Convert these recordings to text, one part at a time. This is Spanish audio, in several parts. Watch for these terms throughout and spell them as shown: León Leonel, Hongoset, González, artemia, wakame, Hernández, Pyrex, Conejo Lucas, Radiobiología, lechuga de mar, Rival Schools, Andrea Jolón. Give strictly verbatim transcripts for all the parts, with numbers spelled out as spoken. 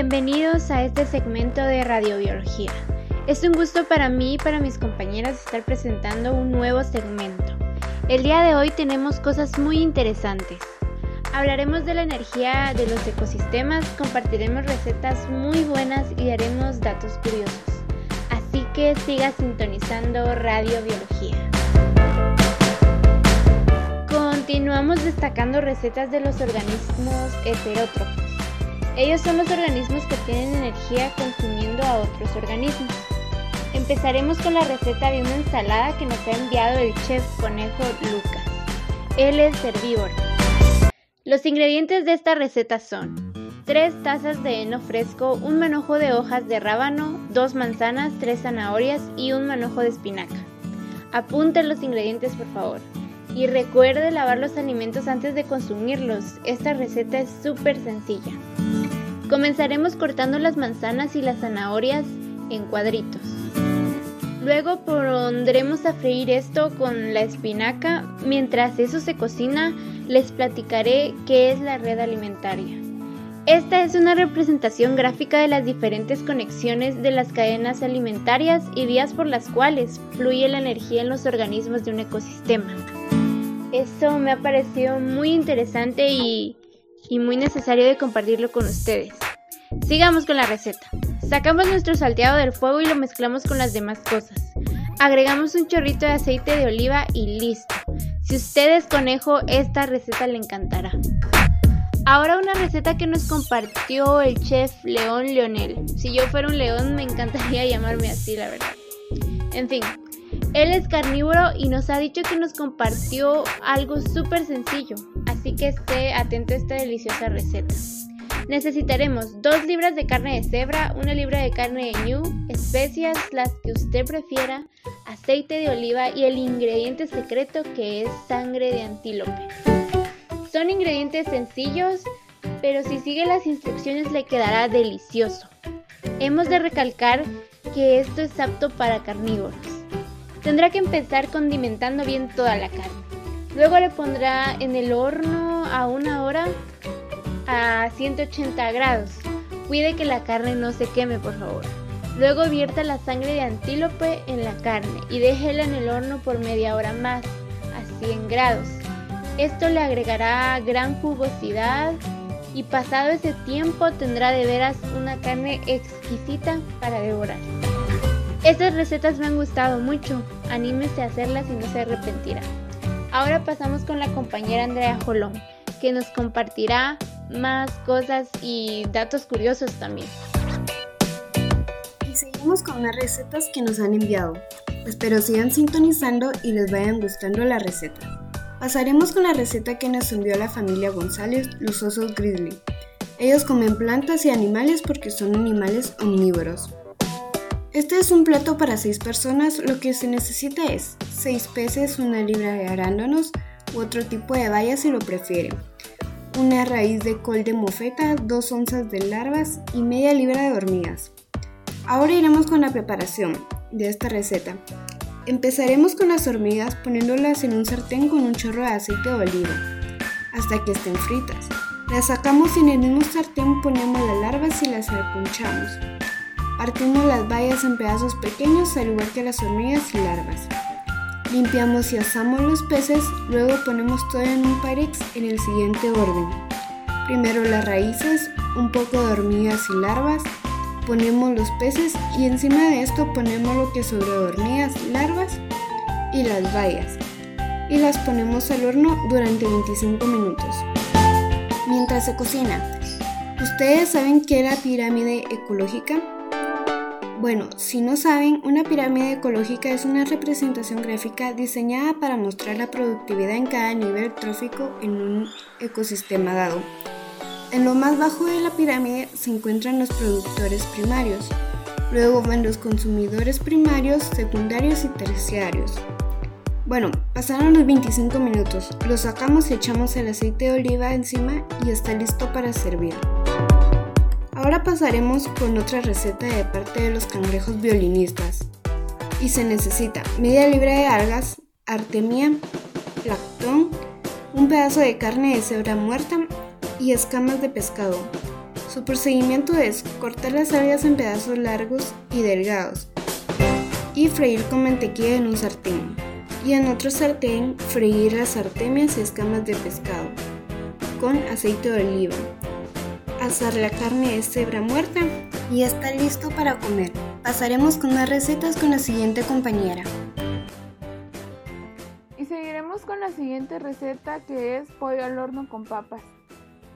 Bienvenidos a este segmento de Radiobiología. Es un gusto para mí y para mis compañeras estar presentando un nuevo segmento. El día de hoy tenemos cosas muy interesantes. Hablaremos de la energía de los ecosistemas, compartiremos recetas muy buenas y daremos datos curiosos. Así que siga sintonizando Radiobiología. Continuamos destacando recetas de los organismos heterótrofos. Ellos son los organismos que tienen energía consumiendo a otros organismos. Empezaremos con la receta de una ensalada que nos ha enviado el chef Conejo Lucas. Él es herbívoro. Los ingredientes de esta receta son tres tazas de heno fresco, un manojo de hojas de rábano, dos manzanas, tres zanahorias y un manojo de espinaca. Apunten los ingredientes, por favor. Y recuerde lavar los alimentos antes de consumirlos. Esta receta es súper sencilla. Comenzaremos cortando las manzanas y las zanahorias en cuadritos. Luego pondremos a freír esto con la espinaca. Mientras eso se cocina, les platicaré qué es la red alimentaria. Esta es una representación gráfica de las diferentes conexiones de las cadenas alimentarias y vías por las cuales fluye la energía en los organismos de un ecosistema. Eso me ha parecido muy interesante y... y muy necesario de compartirlo con ustedes. Sigamos con la receta. Sacamos nuestro salteado del fuego y lo mezclamos con las demás cosas. Agregamos un chorrito de aceite de oliva y listo. Si usted es conejo, esta receta le encantará. Ahora una receta que nos compartió el chef León Leonel. Si yo fuera un león, me encantaría llamarme así, la verdad. En fin, él es carnívoro y nos ha dicho que nos compartió algo súper sencillo. Así que esté atento a esta deliciosa receta. Necesitaremos dos libras de carne de cebra, una libra de carne de ñu, especias, las que usted prefiera, aceite de oliva y el ingrediente secreto que es sangre de antílope. Son ingredientes sencillos, pero si sigue las instrucciones le quedará delicioso. Hemos de recalcar que esto es apto para carnívoros. Tendrá que empezar condimentando bien toda la carne. Luego le pondrá en el horno a una hora a ciento ochenta grados. Cuide que la carne no se queme, por favor. Luego vierta la sangre de antílope en la carne y déjela en el horno por media hora más, a cien grados. Esto le agregará gran jugosidad y pasado ese tiempo tendrá de veras una carne exquisita para devorar. Estas recetas me han gustado mucho. Anímese a hacerlas y no se arrepentirá. Ahora pasamos con la compañera Andrea Jolón, que nos compartirá más cosas y datos curiosos también. Y seguimos con las recetas que nos han enviado. Espero sigan sintonizando y les vayan gustando las recetas. Pasaremos con la receta que nos envió la familia González, los osos grizzly. Ellos comen plantas y animales porque son animales omnívoros. Este es un plato para seis personas, lo que se necesita es seis peces, una libra de arándanos u otro tipo de bayas si lo prefieren, una raíz de col de mofeta, dos onzas de larvas y media libra de hormigas. Ahora iremos con la preparación de esta receta. Empezaremos con las hormigas poniéndolas en un sartén con un chorro de aceite de oliva hasta que estén fritas. Las sacamos y en el mismo sartén ponemos las larvas y las aconchamos. Partimos las bayas en pedazos pequeños al igual que las hormigas y larvas. Limpiamos y asamos los peces, luego ponemos todo en un pyrex en el siguiente orden. Primero las raíces, un poco de hormigas y larvas, ponemos los peces y encima de esto ponemos lo que sobró de hormigas, larvas y las bayas. Y las ponemos al horno durante veinticinco minutos. Mientras se cocina, ¿ustedes saben qué es la pirámide ecológica? Bueno, si no saben, una pirámide ecológica es una representación gráfica diseñada para mostrar la productividad en cada nivel trófico en un ecosistema dado. En lo más bajo de la pirámide se encuentran los productores primarios, luego van los consumidores primarios, secundarios y terciarios. Bueno, pasaron los veinticinco minutos, lo sacamos y echamos el aceite de oliva encima y está listo para servir. Ahora pasaremos con otra receta de parte de los cangrejos violinistas. Y se necesita media libra de algas, artemia, plancton, un pedazo de carne de cebra muerta y escamas de pescado. Su procedimiento es cortar las algas en pedazos largos y delgados y freír con mantequilla en un sartén. Y en otro sartén, freír las artemias y escamas de pescado con aceite de oliva. Asar la carne de cebra muerta y está listo para comer. Pasaremos con más recetas con la siguiente compañera. Y seguiremos con la siguiente receta, que es pollo al horno con papas.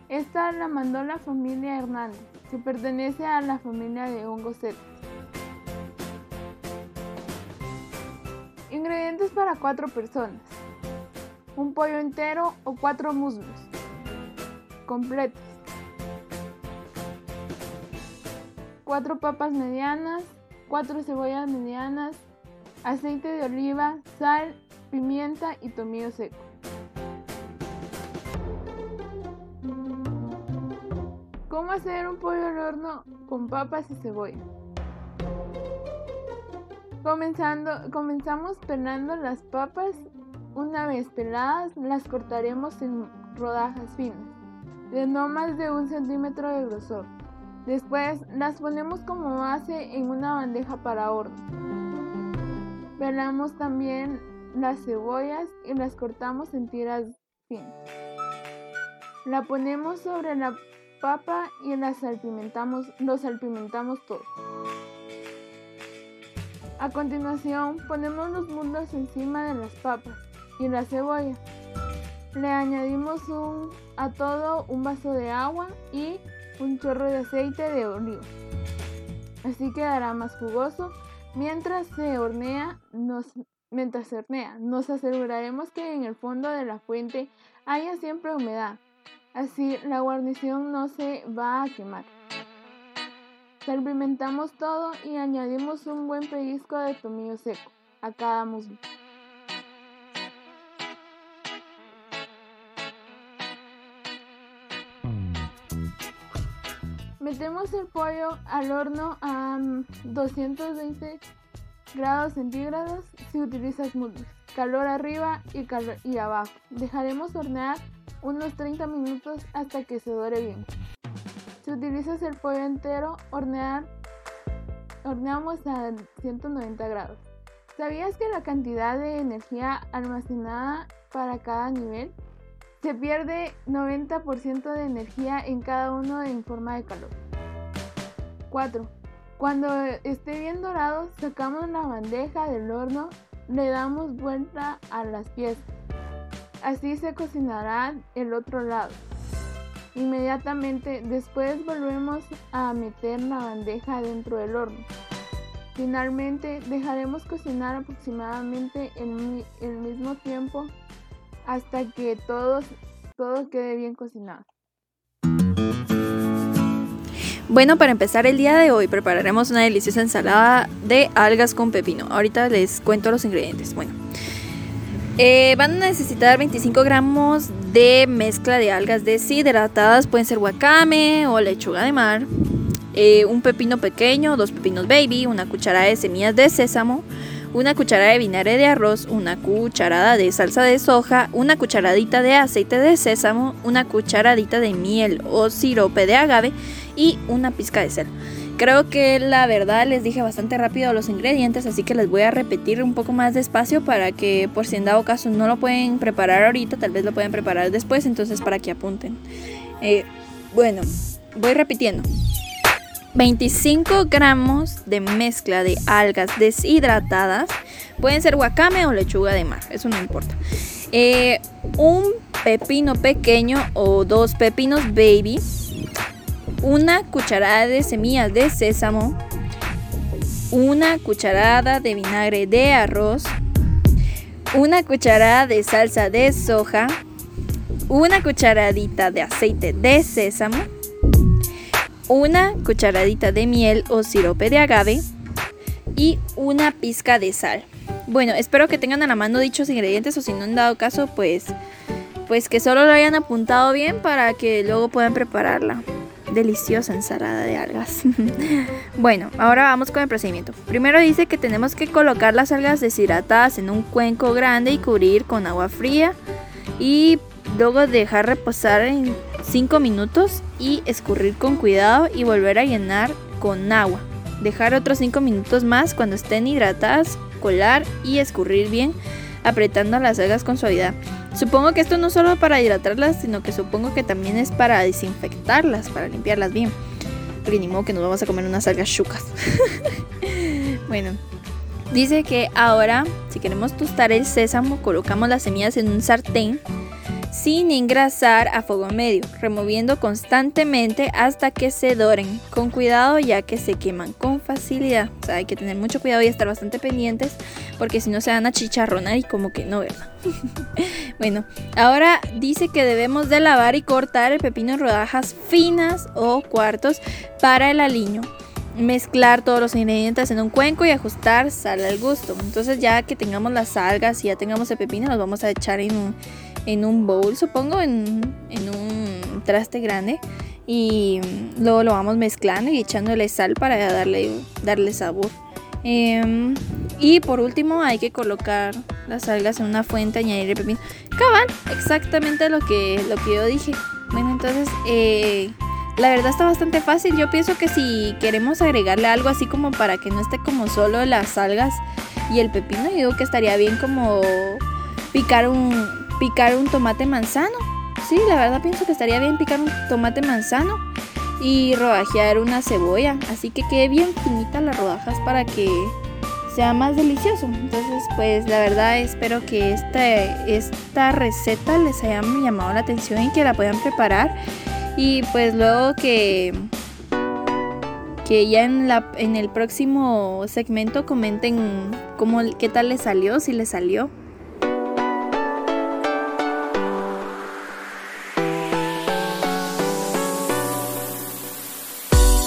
Esta la mandó la familia Hernández, que pertenece a la familia de Hongoset. Ingredientes para cuatro personas: un pollo entero o cuatro muslos completos, cuatro papas medianas, cuatro cebollas medianas, aceite de oliva, sal, pimienta y tomillo seco. ¿Cómo hacer un pollo al horno con papas y cebolla? Comenzando, comenzamos pelando las papas. Una vez peladas, las cortaremos en rodajas finas, de no más de un centímetro de grosor. Después las ponemos como base en una bandeja para horno. Pelamos también las cebollas y las cortamos en tiras finas. La ponemos sobre la papa y las salpimentamos, lo salpimentamos todo. A continuación, ponemos los muslos encima de las papas y la cebolla. Le añadimos un, a todo un vaso de agua y un chorro de aceite de oliva. Así quedará más jugoso. Mientras se hornea, nos, mientras se hornea, nos aseguraremos que en el fondo de la fuente haya siempre humedad. Así la guarnición no se va a quemar. Salpimentamos todo y añadimos un buen pellizco de tomillo seco a cada muslo. Metemos el pollo al horno a doscientos veinte grados centígrados si utilizas muslos, calor arriba y, calor y abajo. Dejaremos hornear unos treinta minutos hasta que se dore bien. Si utilizas el pollo entero, hornear, horneamos a ciento noventa grados. ¿Sabías que la cantidad de energía almacenada para cada nivel? Se pierde noventa por ciento de energía en cada uno en forma de calor. cuatro. Cuando esté bien dorado, sacamos la bandeja del horno, le damos vuelta a las piezas. Así se cocinará el otro lado. Inmediatamente después volvemos a meter la bandeja dentro del horno. Finalmente dejaremos cocinar aproximadamente el, el mismo tiempo hasta que todo, todo quede bien cocinado. Bueno, para empezar el día de hoy prepararemos una deliciosa ensalada de algas con pepino. Ahorita les cuento los ingredientes. Bueno, Eh, van a necesitar veinticinco gramos de mezcla de algas deshidratadas, pueden ser wakame o lechuga de mar, eh, un pepino pequeño, dos pepinos baby, una cucharada de semillas de sésamo, una cucharada de vinagre de arroz, una cucharada de salsa de soja, una cucharadita de aceite de sésamo, una cucharadita de miel o sirope de agave y una pizca de sal. Creo que la verdad les dije bastante rápido los ingredientes, así que les voy a repetir un poco más despacio para que, por si en dado caso no lo pueden preparar ahorita, tal vez lo pueden preparar después, entonces para que apunten. Eh, bueno, voy repitiendo. veinticinco gramos de mezcla de algas deshidratadas, pueden ser wakame o lechuga de mar, eso no importa. Eh, un pepino pequeño o dos pepinos baby, una cucharada de semillas de sésamo, una cucharada de vinagre de arroz, una cucharada de salsa de soja, una cucharadita de aceite de sésamo, una cucharadita de miel o sirope de agave y una pizca de sal. Bueno, espero que tengan a la mano dichos ingredientes, o si no han dado caso, pues, pues que solo lo hayan apuntado bien para que luego puedan prepararla. Deliciosa ensalada de algas. Bueno, ahora vamos con el procedimiento. Primero dice que tenemos que colocar las algas deshidratadas en un cuenco grande y cubrir con agua fría y luego dejar reposar en cinco minutos y escurrir con cuidado y volver a llenar con agua. Dejar otros cinco minutos más cuando estén hidratadas, colar y escurrir bien, apretando las algas con suavidad. Supongo que esto no solo para hidratarlas, sino que supongo que también es para desinfectarlas, para limpiarlas bien. Porque ni modo que nos vamos a comer unas algas chucas. Bueno, dice que ahora, si queremos tostar el sésamo, colocamos las semillas en un sartén sin engrasar a fuego medio, removiendo constantemente hasta que se doren, con cuidado ya que se queman con facilidad. O sea, hay que tener mucho cuidado y estar bastante pendientes, porque si no se van a chicharronar y como que no, ¿verdad? Bueno, ahora dice que debemos de lavar y cortar el pepino en rodajas finas o cuartos para el aliño. Mezclar todos los ingredientes en un cuenco y ajustar sal al gusto. Entonces ya que tengamos las algas y ya tengamos el pepino, los vamos a echar en un, en un bowl, supongo, en, en un traste grande, y luego lo vamos mezclando y echándole sal para darle, darle sabor. Eh, y por último hay que colocar las algas en una fuente, añadir el pepino. Cabal, exactamente lo que, lo que yo dije. Bueno, entonces... Eh, La verdad está bastante fácil. Yo pienso que si queremos agregarle algo así como para que no esté como solo las algas y el pepino, yo digo que estaría bien como picar un, picar un tomate manzano. Sí, la verdad pienso que estaría bien picar un tomate manzano y rodajear una cebolla. Así que quede bien finita las rodajas para que sea más delicioso. Entonces, pues la verdad espero que esta, esta receta les haya llamado la atención y que la puedan preparar. Y pues luego que, que ya en, la, en el próximo segmento comenten cómo, qué tal les salió, si les salió.